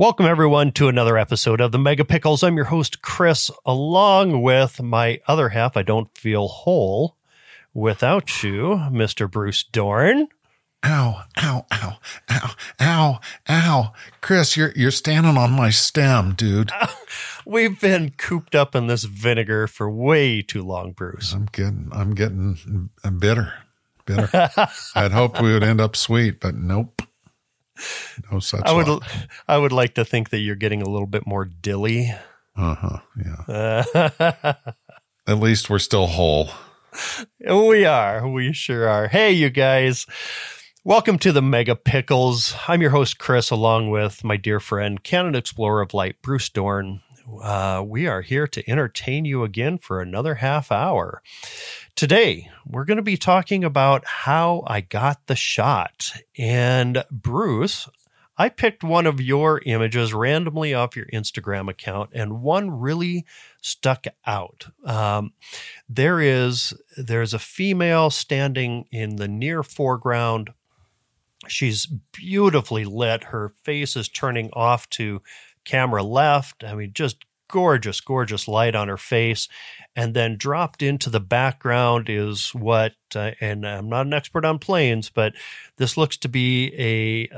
Welcome, everyone, to another episode of the Mega Pickles. I'm your host, Chris, along with my other half. I don't feel whole without you, Mr. Bruce Dorn. Ow, ow, ow, ow, ow, ow. Chris, you're standing on my stem, dude. We've been cooped up in this vinegar for way too long, Bruce. I'm getting bitter. I'd hoped we would end up sweet, but nope. No such luck. I would like to think that you're getting a little bit more dilly. Uh-huh, yeah. At least we're still whole. We are. We sure are. Hey, you guys. Welcome to the Mega Pickles. I'm your host, Chris, along with my dear friend, Canon Explorer of Light, Bruce Dorn. We are here to entertain you again for another half hour. Today, we're going to be talking about how I got the shot. And Bruce, I picked one of your images randomly off your Instagram account, and one really stuck out. There's a female standing in the near foreground. She's beautifully lit. Her face is turning off to camera left. I mean, just gorgeous, gorgeous light on her face. And then dropped into the background is what, and I'm not an expert on planes, but this looks to be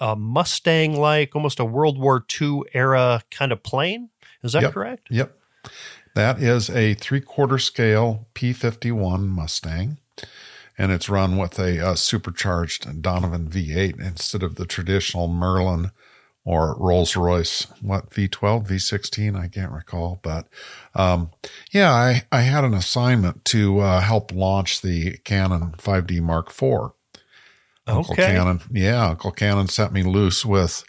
a Mustang-like, almost a World War II era kind of plane. Is that correct? Yep. That is a 3/4 scale P-51 Mustang, and it's run with a supercharged Donovan V8 instead of the traditional Merlin or Rolls-Royce, what, V12, V16, I can't recall. But I had an assignment to help launch the Canon 5D Mark IV. Okay. Uncle Canon set me loose with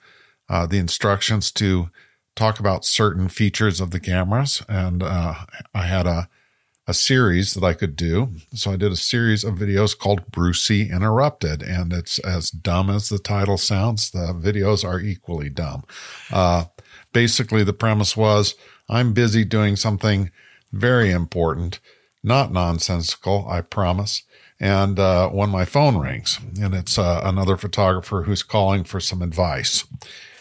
the instructions to talk about certain features of the cameras. And I had a series that I could do. So I did a series of videos called Brucey Interrupted, and it's as dumb as the title sounds. The videos are equally dumb. Basically, the premise was I'm busy doing something very important, not nonsensical, I promise, and when my phone rings, and it's another photographer who's calling for some advice.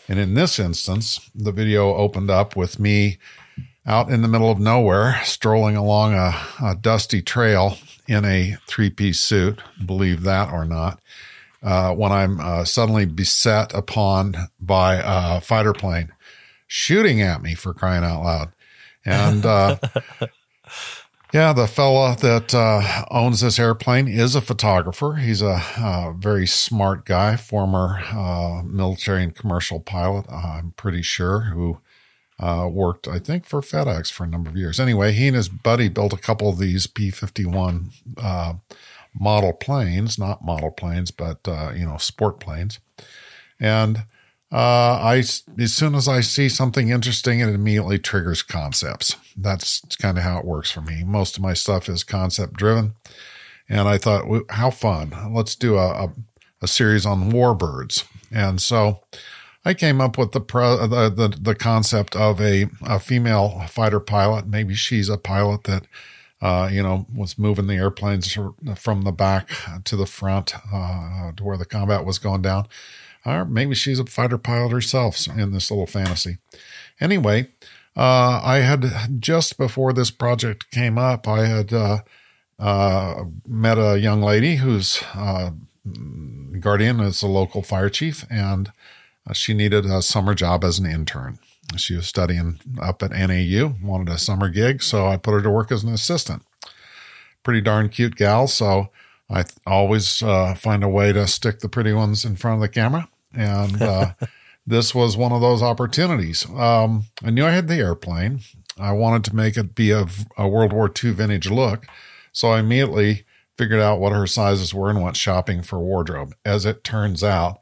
And in this instance, the video opened up with me out in the middle of nowhere, strolling along a dusty trail in a three-piece suit, believe that or not, when I'm suddenly beset upon by a fighter plane shooting at me, for crying out loud. And the fella that owns this airplane is a photographer. He's a very smart guy, former military and commercial pilot, I'm pretty sure, who worked, I think, for FedEx for a number of years. Anyway, he and his buddy built a couple of these P-51 model planes, not model planes, but, sport planes. And as soon as I see something interesting, it immediately triggers concepts. That's kind of how it works for me. Most of my stuff is concept-driven. And I thought, well, how fun. Let's do a series on warbirds. And so I came up with the concept of a female fighter pilot. Maybe she's a pilot that, was moving the airplanes from the back to the front to where the combat was going down. Or maybe she's a fighter pilot herself in this little fantasy. Anyway, I had, just before this project came up, I had met a young lady whose guardian is a local fire chief, and she needed a summer job as an intern. She was studying up at NAU, wanted a summer gig, so I put her to work as an assistant. Pretty darn cute gal, so I always find a way to stick the pretty ones in front of the camera, and this was one of those opportunities. I knew I had the airplane. I wanted to make it be a World War II vintage look, so I immediately figured out what her sizes were and went shopping for wardrobe. As it turns out,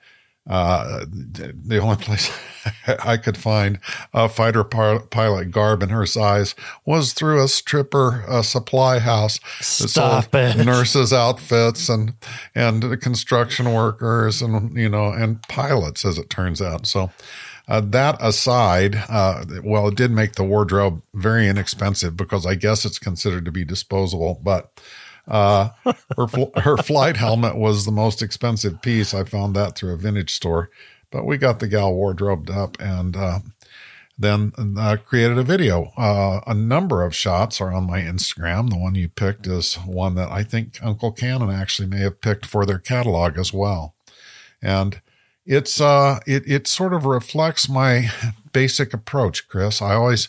the only place I could find a fighter pilot garb in her size was through a stripper supply house that sold nurses' outfits and construction workers and pilots, as it turns out. So that aside, it did make the wardrobe very inexpensive because I guess it's considered to be disposable, but her flight helmet was the most expensive piece. I found that through a vintage store. But we got the gal wardrobed up and then created a video. A number of shots are on my Instagram. The one you picked is one that I think Uncle Canon actually may have picked for their catalog as well. And it's it sort of reflects my basic approach, Chris. I always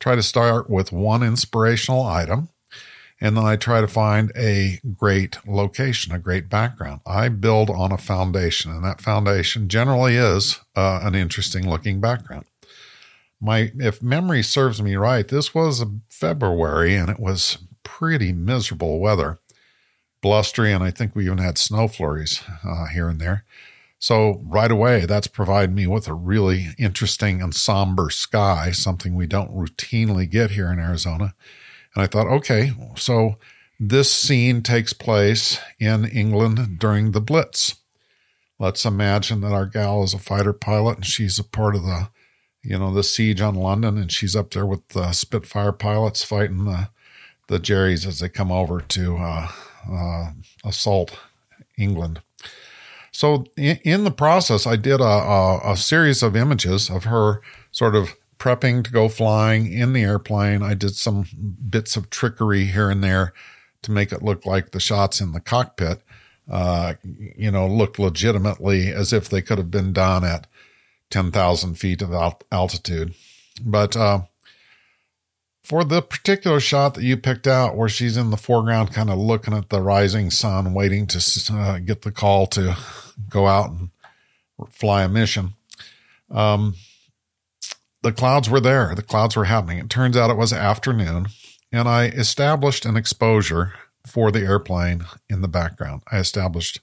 try to start with one inspirational item, and then I try to find a great location, a great background. I build on a foundation, and that foundation generally is an interesting-looking background. If memory serves me right, this was February, and it was pretty miserable weather. Blustery, and I think we even had snow flurries here and there. So right away, that's provided me with a really interesting and somber sky, something we don't routinely get here in Arizona. And I thought, okay, so this scene takes place in England during the Blitz. Let's imagine that our gal is a fighter pilot and she's a part of the, you know, the siege on London, and she's up there with the Spitfire pilots fighting the Jerries as they come over to assault England. So in the process, I did a series of images of her sort of prepping to go flying in the airplane. I did some bits of trickery here and there to make it look like the shots in the cockpit, you know, looked legitimately as if they could have been done at 10,000 feet of altitude. But for the particular shot that you picked out where she's in the foreground kind of looking at the rising sun, waiting to get the call to go out and fly a mission, the clouds were there. The clouds were happening. It turns out it was afternoon, and I established an exposure for the airplane in the background. I established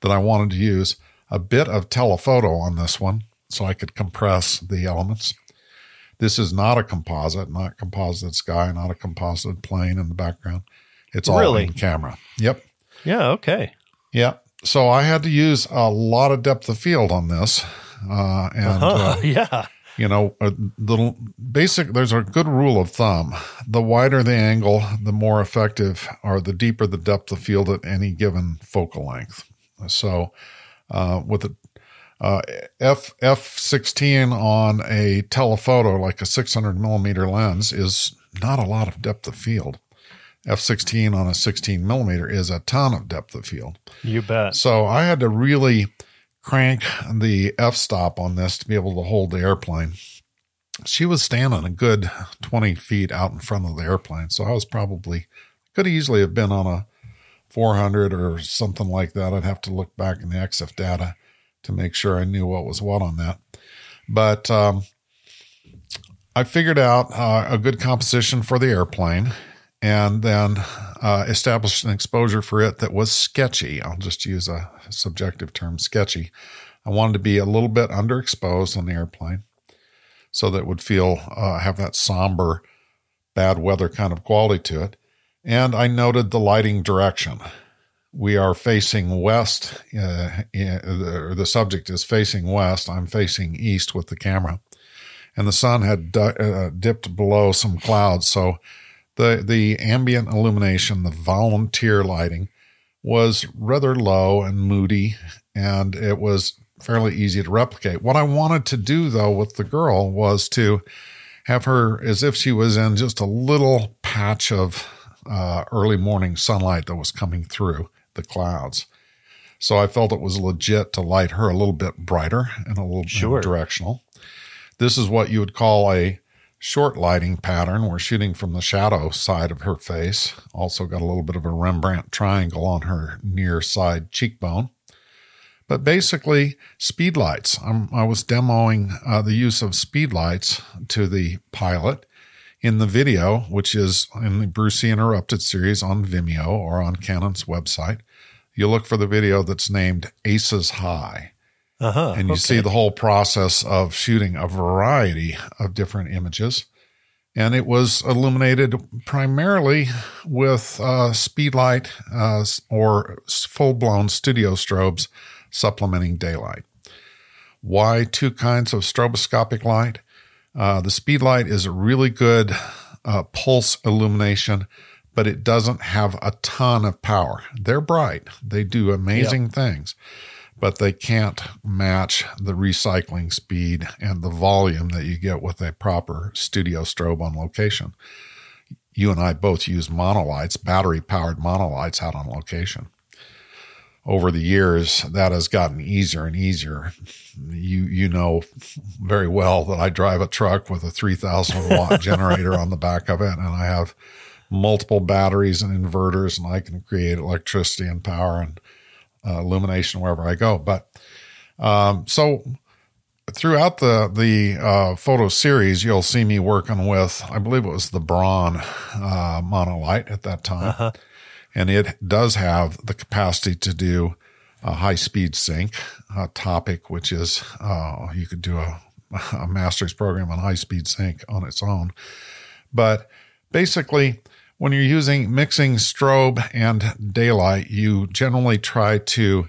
that I wanted to use a bit of telephoto on this one so I could compress the elements. This is not a composite, not composited sky, not a composited plane in the background. It's all in camera. Yep. Yeah, okay. Yep. So I had to use a lot of depth of field on this. Yeah. You know, there's a good rule of thumb. The wider the angle, the more effective, or the deeper the depth of field at any given focal length. So with a f/16 on a telephoto, like a 600 millimeter lens, is not a lot of depth of field. f/16 on a 16 millimeter is a ton of depth of field. You bet. So I had to really crank the f-stop on this to be able to hold the airplane. She was standing a good 20 feet out in front of the airplane, so I was probably, could easily have been on a 400 or something like that. I'd have to look back in the XF data to make sure I knew what was what on that. But I figured out a good composition for the airplane, and then established an exposure for it that was sketchy. I'll just use a subjective term, sketchy. I wanted to be a little bit underexposed on the airplane so that it would feel, have that somber, bad weather kind of quality to it. And I noted the lighting direction. We are facing west, the subject is facing west. I'm facing east with the camera. And the sun had dipped below some clouds, so the ambient illumination, the volunteer lighting, was rather low and moody, and it was fairly easy to replicate. What I wanted to do, though, with the girl was to have her as if she was in just a little patch of early morning sunlight that was coming through the clouds. So I felt it was legit to light her a little bit brighter and a little bit directional. This is what you would call a short lighting pattern. We're shooting from the shadow side of her face. Also got a little bit of a Rembrandt triangle on her near side cheekbone. But basically, speed lights. I was demoing the use of speed lights to the pilot in the video, which is in the Brucey Interrupted series on Vimeo or on Canon's website. You look for the video that's named Aces High. And you see the whole process of shooting a variety of different images. And it was illuminated primarily with speedlight or full-blown studio strobes supplementing daylight. Why two kinds of stroboscopic light? The speedlight is a really good pulse illumination, but it doesn't have a ton of power. They're bright. They do amazing things. but they can't match the recycling speed and the volume that you get with a proper studio strobe on location. You and I both use monolights, battery-powered monolights out on location. Over the years, that has gotten easier and easier. You know very well that I drive a truck with a 3,000-watt generator on the back of it, and I have multiple batteries and inverters, and I can create electricity and power and illumination wherever I go. But so throughout the photo series, you'll see me working with, I believe it was the Bron monolight at that time. Uh-huh. And it does have the capacity to do a high-speed sync topic, which is you could do a master's program on high-speed sync on its own. But basically, when you're mixing strobe and daylight, you generally try to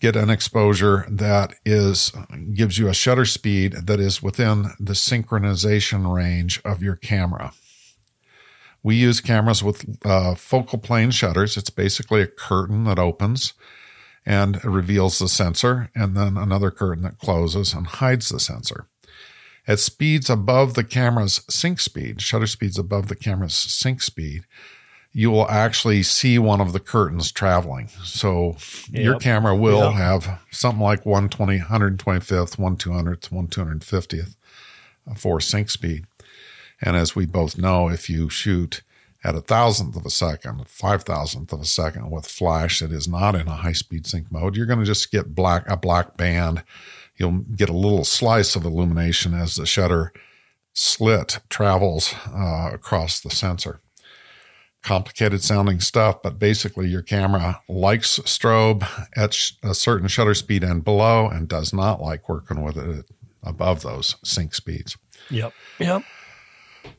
get an exposure that gives you a shutter speed that is within the synchronization range of your camera. We use cameras with focal plane shutters. It's basically a curtain that opens and reveals the sensor, and then another curtain that closes and hides the sensor. At speeds above the camera's sync speed, shutter speeds above the camera's sync speed, you will actually see one of the curtains traveling. So yep. Your camera will have something like 120, 125th, 1/200th, 1/250th for sync speed. And as we both know, if you shoot at 1,000th of a second, 5,000th of a second with flash that is not in a high-speed sync mode, you're going to just get a black band. You'll get a little slice of illumination as the shutter slit travels across the sensor. Complicated sounding stuff, but basically your camera likes strobe at a certain shutter speed and below, and does not like working with it above those sync speeds. Yep, yep.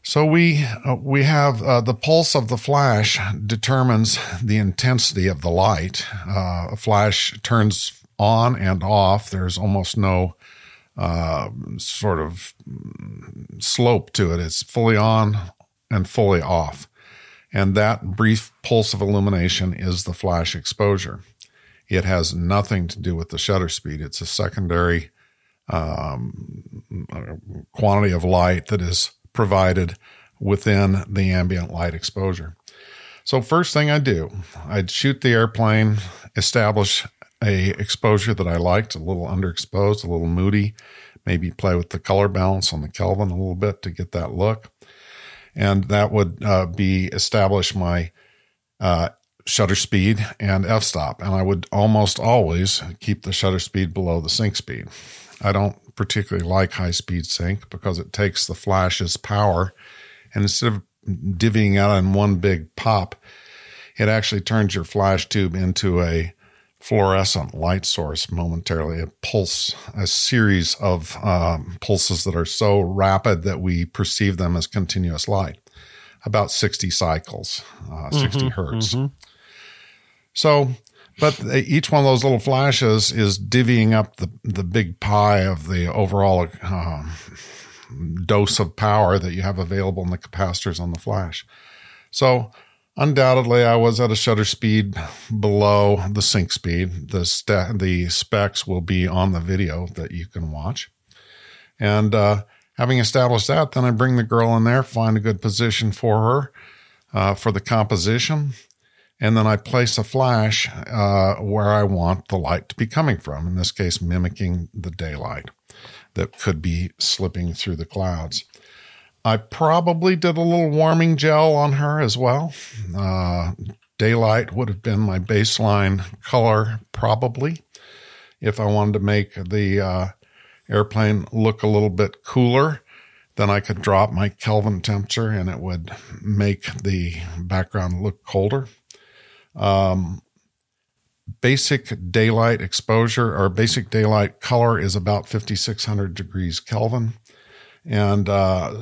So we have the pulse of the flash determines the intensity of the light. A flash turns on and off. There's almost no sort of slope to it. It's fully on and fully off. And that brief pulse of illumination is the flash exposure. It has nothing to do with the shutter speed. It's a secondary quantity of light that is provided within the ambient light exposure. So first thing I do, I'd shoot the airplane, establish a exposure that I liked, a little underexposed, a little moody, maybe play with the color balance on the Kelvin a little bit to get that look. And that would establish my shutter speed and f-stop. And I would almost always keep the shutter speed below the sync speed. I don't particularly like high-speed sync because it takes the flash's power, and instead of divvying out in one big pop, it actually turns your flash tube into a fluorescent light source momentarily, a pulse, a series of pulses that are so rapid that we perceive them as continuous light, about 60 cycles, 60 hertz. Mm-hmm. So... but each one of those little flashes is divvying up the big pie of the overall dose of power that you have available in the capacitors on the flash. So undoubtedly, I was at a shutter speed below the sync speed. The specs will be on the video that you can watch. And having established that, then I bring the girl in there, find a good position for her for the composition. And then I place a flash where I want the light to be coming from, in this case, mimicking the daylight that could be slipping through the clouds. I probably did a little warming gel on her as well. Daylight would have been my baseline color probably if I wanted to make the airplane look a little bit cooler. Then I could drop my Kelvin temperature and it would make the background look colder. Basic daylight exposure or basic daylight color is about 5,600 degrees Kelvin. And,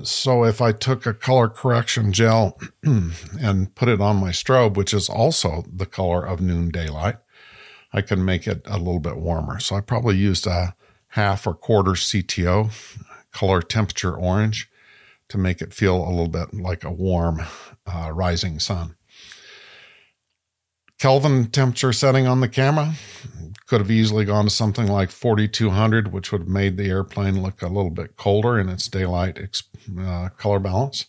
so if I took a color correction gel and put it on my strobe, which is also the color of noon daylight, I can make it a little bit warmer. So I probably used a half or quarter CTO, color temperature orange, to make it feel a little bit like a warm, rising sun. Kelvin temperature setting on the camera. Could have easily gone to something like 4200, which would have made the airplane look a little bit colder in its daylight color balance.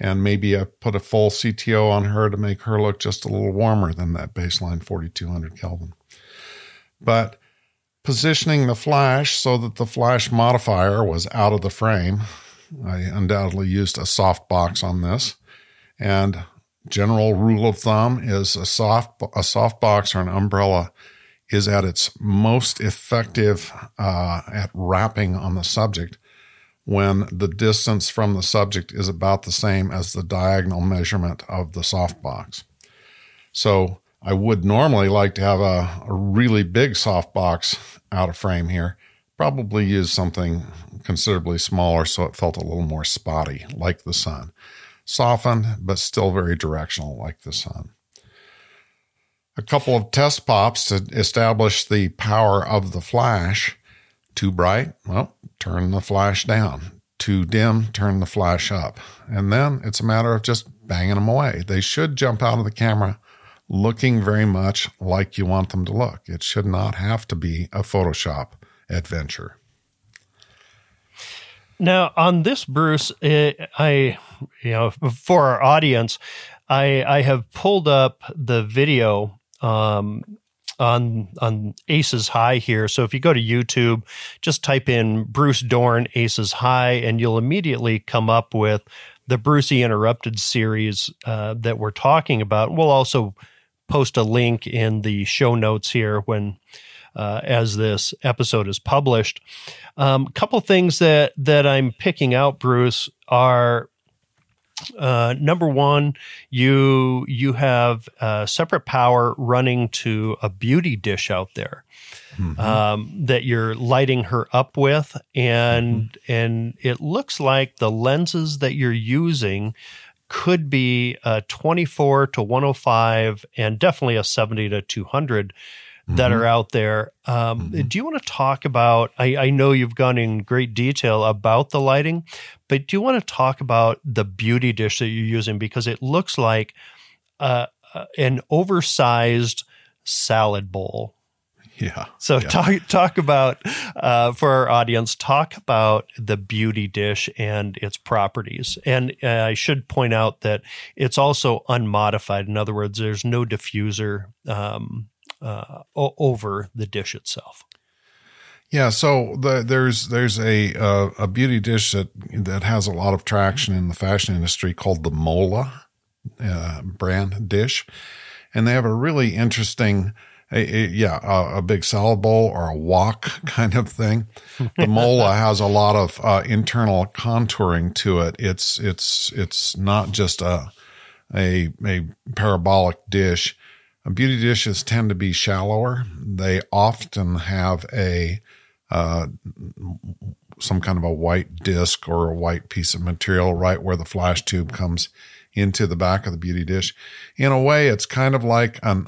And maybe I put a full CTO on her to make her look just a little warmer than that baseline 4200 Kelvin. But positioning the flash so that the flash modifier was out of the frame, I undoubtedly used a softbox on this. And general rule of thumb is a softbox or an umbrella is at its most effective at wrapping on the subject when the distance from the subject is about the same as the diagonal measurement of the softbox. So I would normally like to have a really big softbox out of frame here. Probably use something considerably smaller so it felt a little more spotty, like the sun. Softened, but still very directional, like the sun. A couple of test pops to establish the power of the flash. Too bright? Well, turn the flash down. Too dim? Turn the flash up. And then it's a matter of just banging them away. They should jump out of the camera looking very much like you want them to look. It should not have to be a Photoshop adventure. Now, on this, Bruce, for our audience, I have pulled up the video on Aces High here. So if you go to YouTube, just type in Bruce Dorn Aces High, and you'll immediately come up with the Brucey Interrupted series that we're talking about. We'll also post a link in the show notes here when as this episode is published. Couple things that I'm picking out, Bruce, are number one, you have separate power running to a beauty dish out there that you're lighting her up with, and it looks like the lenses that you're using could be a 24 to 105 and definitely a 70 to 200 that are out there. Do you want to talk about, I know you've gone in great detail about the lighting, but do you want to talk about the beauty dish that you're using? Because it looks like an oversized salad bowl. Yeah. So yeah. Talk about, for our audience, talk about the beauty dish and its properties. And I should point out that it's also unmodified. In other words, there's no diffuser over the dish itself. Yeah, so there's a beauty dish that has a lot of traction in the fashion industry called the Mola brand dish, and they have a really interesting, a big salad bowl or a wok kind of thing. The Mola has a lot of internal contouring to it. It's not just a parabolic dish. Beauty dishes tend to be shallower. They often have some kind of a white disc or a white piece of material right where the flash tube comes into the back of the beauty dish. In a way, it's kind of like an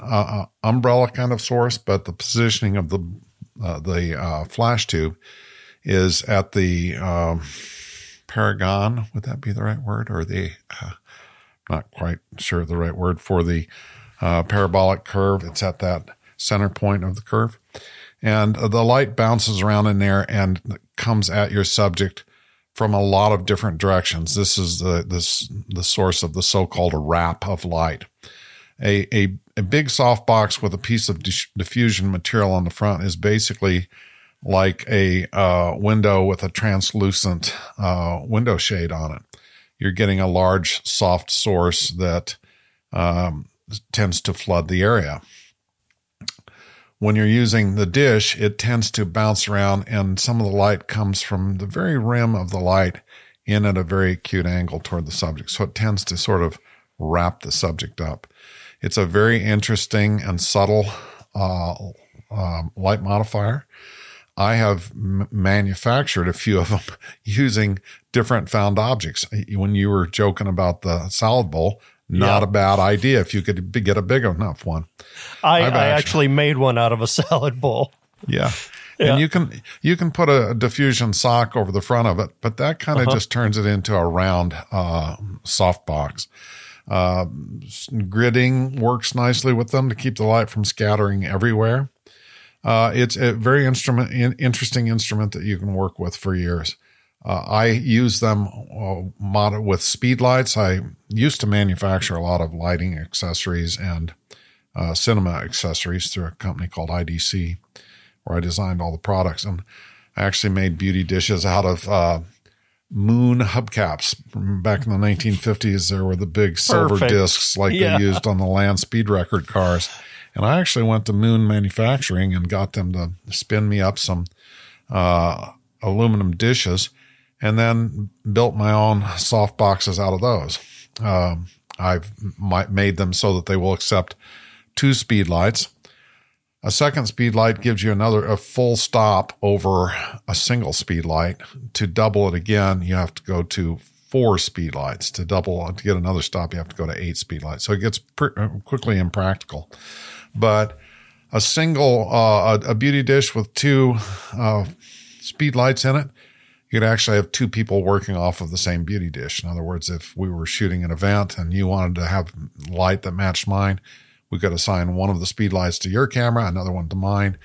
umbrella kind of source, but the positioning of the flash tube is at the paragon. Would that be the right word? Or the not quite sure the right word for the parabolic curve. It's at that center point of the curve. And the light bounces around in there and comes at your subject from a lot of different directions. This is the source of the so-called wrap of light. A big softbox with a piece of diffusion material on the front is basically like a window with a translucent window shade on it. You're getting a large soft source that tends to flood the area. When you're using the dish, it tends to bounce around, and some of the light comes from the very rim of the light in at a very acute angle toward the subject. So it tends to sort of wrap the subject up. It's a very interesting and subtle light modifier. I have manufactured a few of them using different found objects. When you were joking about the salad bowl, not a bad idea if you could get a big enough one. I actually made one out of a salad bowl. Yeah. And you can put a diffusion sock over the front of it, but that kind of just turns it into a round softbox. Gridding works nicely with them to keep the light from scattering everywhere. It's a very interesting instrument that you can work with for years. I use them with speed lights. I used to manufacture a lot of lighting accessories and cinema accessories through a company called IDC, where I designed all the products. And I actually made beauty dishes out of moon hubcaps. Back in the 1950s, there were the big silver discs like they used on the land speed record cars. And I actually went to Moon Manufacturing and got them to spin me up some aluminum dishes, and then built my own soft boxes out of those. I've made them so that they will accept 2 speed lights. A second speed light gives you a full stop over a single speed light. To double it again, you have to go to 4 speed lights. To double, to get another stop, you have to go to 8 speed lights. So it gets quickly impractical. But a single, a beauty dish with 2, speed lights in it, you could actually have 2 people working off of the same beauty dish. In other words, if we were shooting an event and you wanted to have light that matched mine, we could assign one of the speed lights to your camera, another one to mine.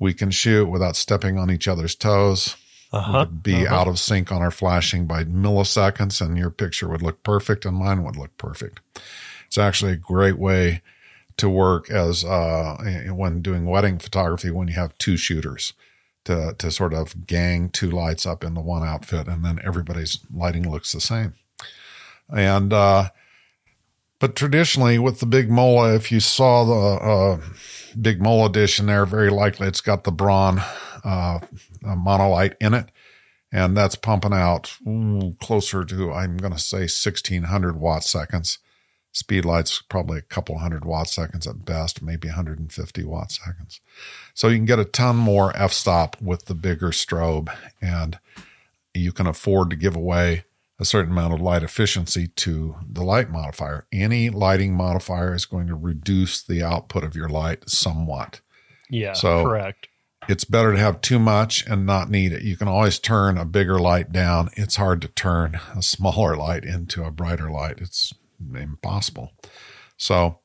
We can shoot without stepping on each other's toes. We could be out of sync on our flashing by milliseconds, and your picture would look perfect and mine would look perfect. It's actually a great way to work as when doing wedding photography, when you have 2 shooters. To sort of gang 2 lights up into one outfit, and then everybody's lighting looks the same. And but traditionally with the big Mola, if you saw the big Mola dish in there, very likely it's got the Bron monolight in it, and that's pumping out closer to, I'm going to say, 1,600 watt seconds. Speed lights, probably a couple hundred watt seconds at best, maybe 150 watt seconds. So you can get a ton more f-stop with the bigger strobe, and you can afford to give away a certain amount of light efficiency to the light modifier. Any lighting modifier is going to reduce the output of your light somewhat. Yeah, so correct. It's better to have too much and not need it. You can always turn a bigger light down. It's hard to turn a smaller light into a brighter light. It's impossible. So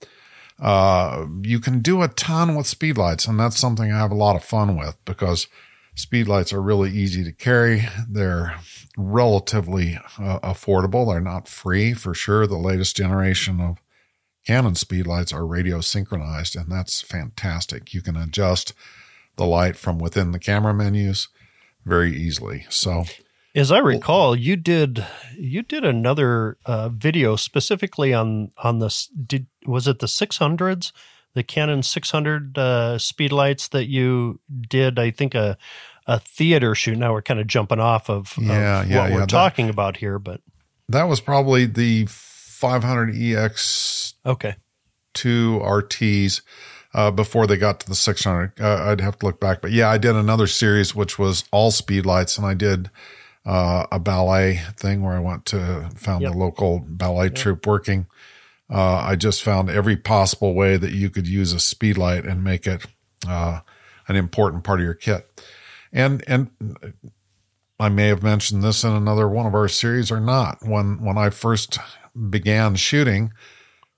you can do a ton with speed lights, and that's something I have a lot of fun with, because speed lights are really easy to carry. They're relatively affordable. They're not free for sure. The latest generation of Canon speed lights are radio synchronized, and that's fantastic. You can adjust the light from within the camera menus very easily. So as I recall, you did another video specifically on this. Was it the 600s, the Canon 600 speedlights that you did? I think a theater shoot. Now we're kind of jumping off of what we're talking about here, but that was probably the 500EX 2RTs before they got to the 600. I'd have to look back, but yeah, I did another series which was all speedlights, and I did a ballet thing where I went to found the local ballet troupe working. I just found every possible way that you could use a speed light and make it an important part of your kit. And I may have mentioned this in another one of our series or not. When I first began shooting,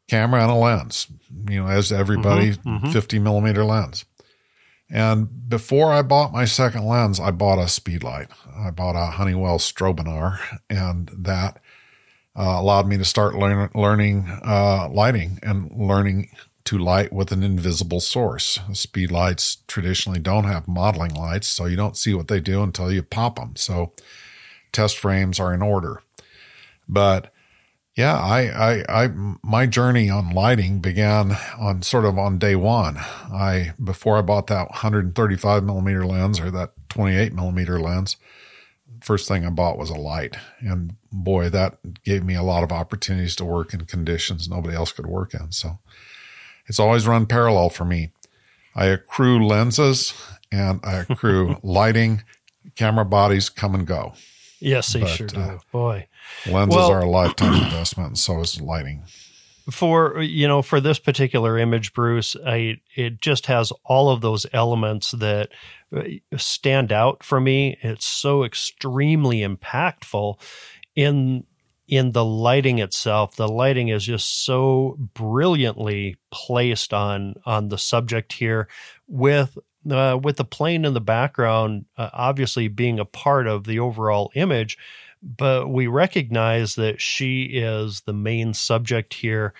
camera and a lens, as everybody, 50 millimeter lens. And before I bought my second lens, I bought a speed light. I bought a Honeywell Strobinar, and that allowed me to start learning lighting and learning to light with an invisible source. Speed lights traditionally don't have modeling lights, so you don't see what they do until you pop them. So test frames are in order. But yeah, my journey on lighting began on day one. Before I bought that 135 millimeter lens or that 28 millimeter lens, first thing I bought was a light. And boy, that gave me a lot of opportunities to work in conditions nobody else could work in. So it's always run parallel for me. I accrue lenses and I accrue lighting. Camera bodies come and go. Yes, they sure do. Boy. Lenses are a lifetime investment, and so is lighting. For this particular image, Bruce, it just has all of those elements that stand out for me. It's so extremely impactful in in the lighting itself, the lighting is just so brilliantly placed on the subject here, with the plane in the background obviously being a part of the overall image. But we recognize that she is the main subject here.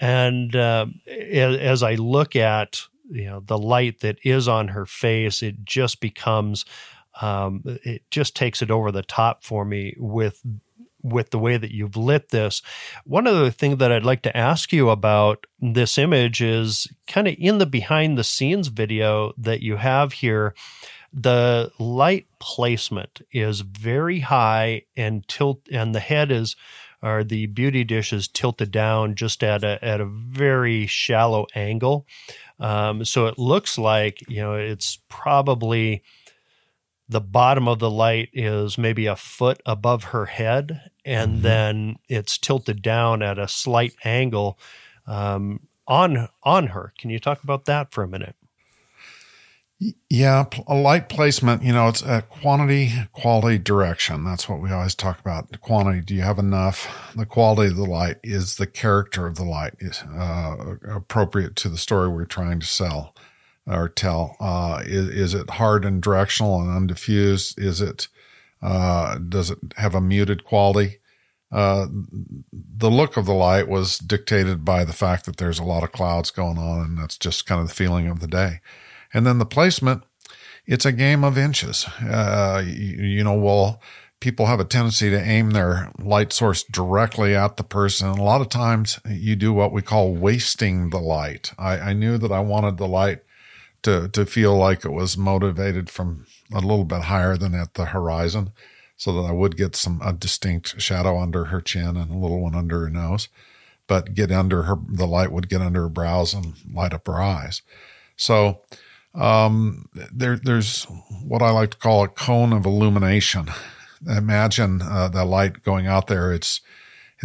And as I look at, you know, the light that is on her face, it just becomes, it just takes it over the top for me with the way that you've lit this. One other thing that I'd like to ask you about this image is kind of in the behind the scenes video that you have here, the light placement is very high and the head is, or the beauty dish is tilted down just at a very shallow angle. So it looks like, you know, it's probably the bottom of the light is maybe a foot above her head, and then it's tilted down at a slight angle on her. Can you talk about that for a minute? Yeah, a light placement, you know, it's a quantity, quality, direction. That's what we always talk about. The quantity, do you have enough? The quality of the light is the character of the light, is appropriate to the story we're trying to sell or tell. Is it hard and directional and undiffused? Is it, does it have a muted quality? The look of the light was dictated by the fact that there's a lot of clouds going on, and that's just kind of the feeling of the day. And then the placement, it's a game of inches. People have a tendency to aim their light source directly at the person. A lot of times you do what we call wasting the light. I knew that I wanted the light to feel like it was motivated from a little bit higher than at the horizon, so that I would get a distinct shadow under her chin and a little one under her nose, but the light would get under her brows and light up her eyes. So there's what I like to call a cone of illumination. Imagine the light going out there. It's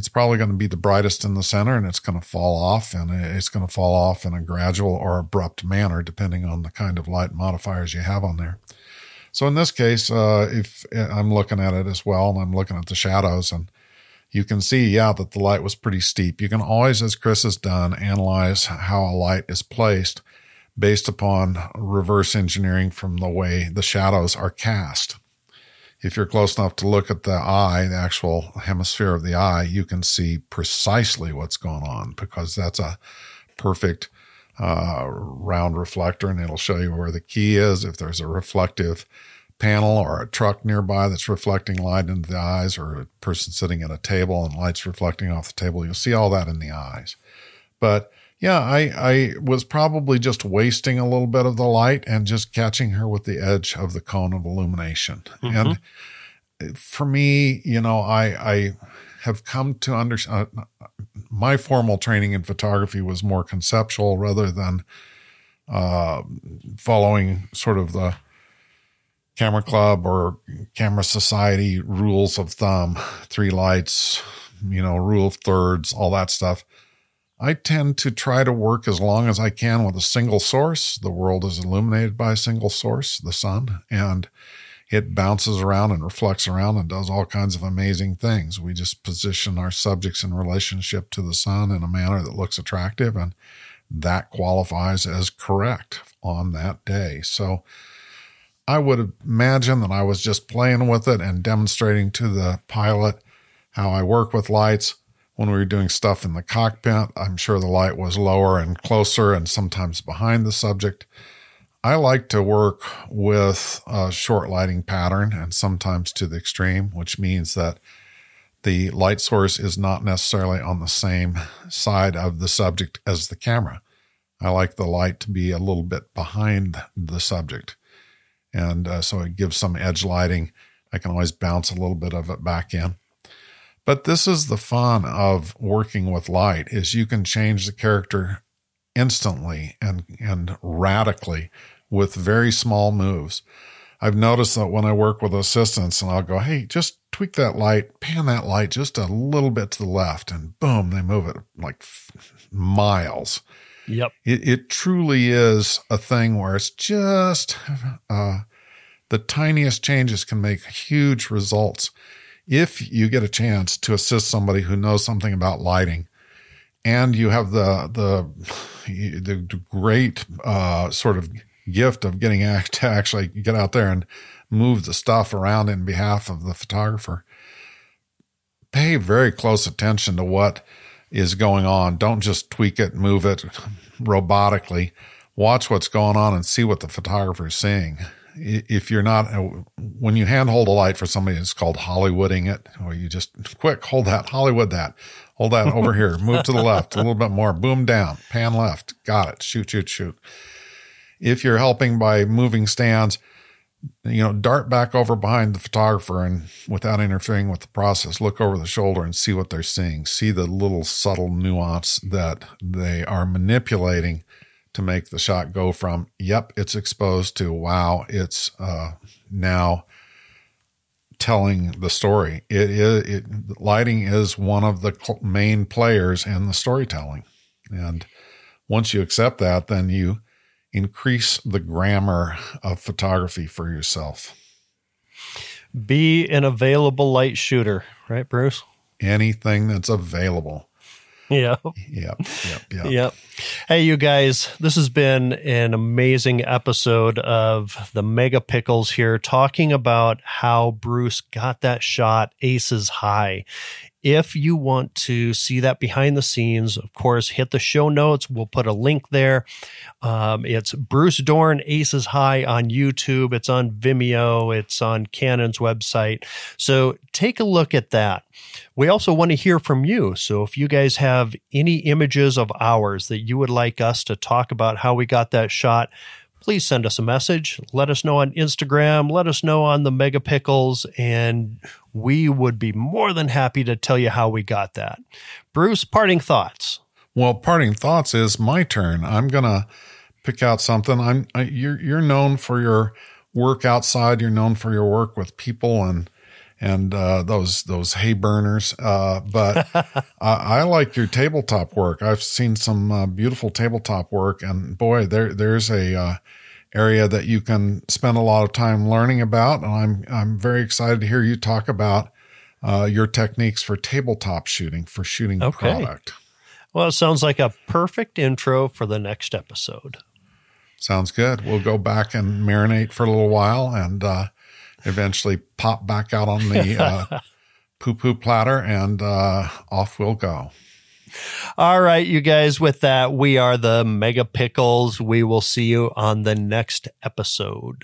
probably going to be the brightest in the center, and it's going to fall off, and it's going to fall off in a gradual or abrupt manner, depending on the kind of light modifiers you have on there. So in this case, if I'm looking at it as well, and I'm looking at the shadows, and you can see, yeah, that the light was pretty steep. You can always, as Chris has done, analyze how a light is placed based upon reverse engineering from the way the shadows are cast. If you're close enough to look at the eye, the actual hemisphere of the eye, you can see precisely what's going on, because that's a perfect round reflector, and it'll show you where the key is. If there's a reflective panel or a truck nearby that's reflecting light into the eyes, or a person sitting at a table and light's reflecting off the table, you'll see all that in the eyes. But yeah, I was probably just wasting a little bit of the light and just catching her with the edge of the cone of illumination. Mm-hmm. And for me, you know, I have come to understand, my formal training in photography was more conceptual rather than following sort of the camera club or camera society rules of thumb, 3 lights, you know, rule of thirds, all that stuff. I tend to try to work as long as I can with a single source. The world is illuminated by a single source, the sun, and it bounces around and reflects around and does all kinds of amazing things. We just position our subjects in relationship to the sun in a manner that looks attractive, and that qualifies as correct on that day. So I would imagine that I was just playing with it and demonstrating to the pilot how I work with lights. When we were doing stuff in the cockpit, I'm sure the light was lower and closer and sometimes behind the subject. I like to work with a short lighting pattern, and sometimes to the extreme, which means that the light source is not necessarily on the same side of the subject as the camera. I like the light to be a little bit behind the subject. And so it gives some edge lighting. I can always bounce a little bit of it back in. But this is the fun of working with light, is you can change the character instantly and radically with very small moves. I've noticed that when I work with assistants and I'll go, hey, just tweak that light, pan that light just a little bit to the left, and boom, they move it like miles. Yep. It truly is a thing where it's just the tiniest changes can make huge results. if you get a chance to assist somebody who knows something about lighting, and you have the great sort of gift of getting to actually get out there and move the stuff around in behalf of the photographer, pay very close attention to what is going on. Don't just tweak it, move it robotically. Watch what's going on and see what the photographer is seeing. If you're not, when you handhold a light for somebody, it's called Hollywooding it, or you just quick, hold that, Hollywood that, hold that over here, move to the left, a little bit more, boom down, pan left, got it, shoot, shoot, shoot. If you're helping by moving stands, you know, dart back over behind the photographer and without interfering with the process, look over the shoulder and see what they're seeing. See the little subtle nuance that they are manipulating to make the shot go from, yep, it's exposed to, wow, it's now telling the story. Lighting is one of the main players in the storytelling. And once you accept that, then you increase the grammar of photography for yourself. Be an available light shooter, right, Bruce? Anything that's available. Yeah. Yep. Hey, you guys, this has been an amazing episode of the Mega Pickles here, talking about how Bruce got that shot Aces High. If you want to see that behind the scenes, of course, hit the show notes. We'll put a link there. It's Bruce Dorn, Aces High on YouTube. It's on Vimeo. It's on Canon's website. So take a look at that. We also want to hear from you. So if you guys have any images of ours that you would like us to talk about how we got that shot, please send us a message. Let us know on Instagram. Let us know on the Mega Pickles, and we would be more than happy to tell you how we got that. Bruce, parting thoughts. Well, parting thoughts is my turn. I'm gonna pick out something. You're known for your work outside. You're known for your work with people and those hay burners. But I like your tabletop work. I've seen some beautiful tabletop work, and boy, there's a area that you can spend a lot of time learning about. And I'm very excited to hear you talk about your techniques for tabletop shooting, for shooting product. Well, it sounds like a perfect intro for the next episode. Sounds good. We'll go back and marinate for a little while and eventually pop back out on the poo-poo platter, and off we'll go. All right, you guys, with that, we are the Mega Pickles. We will see you on the next episode.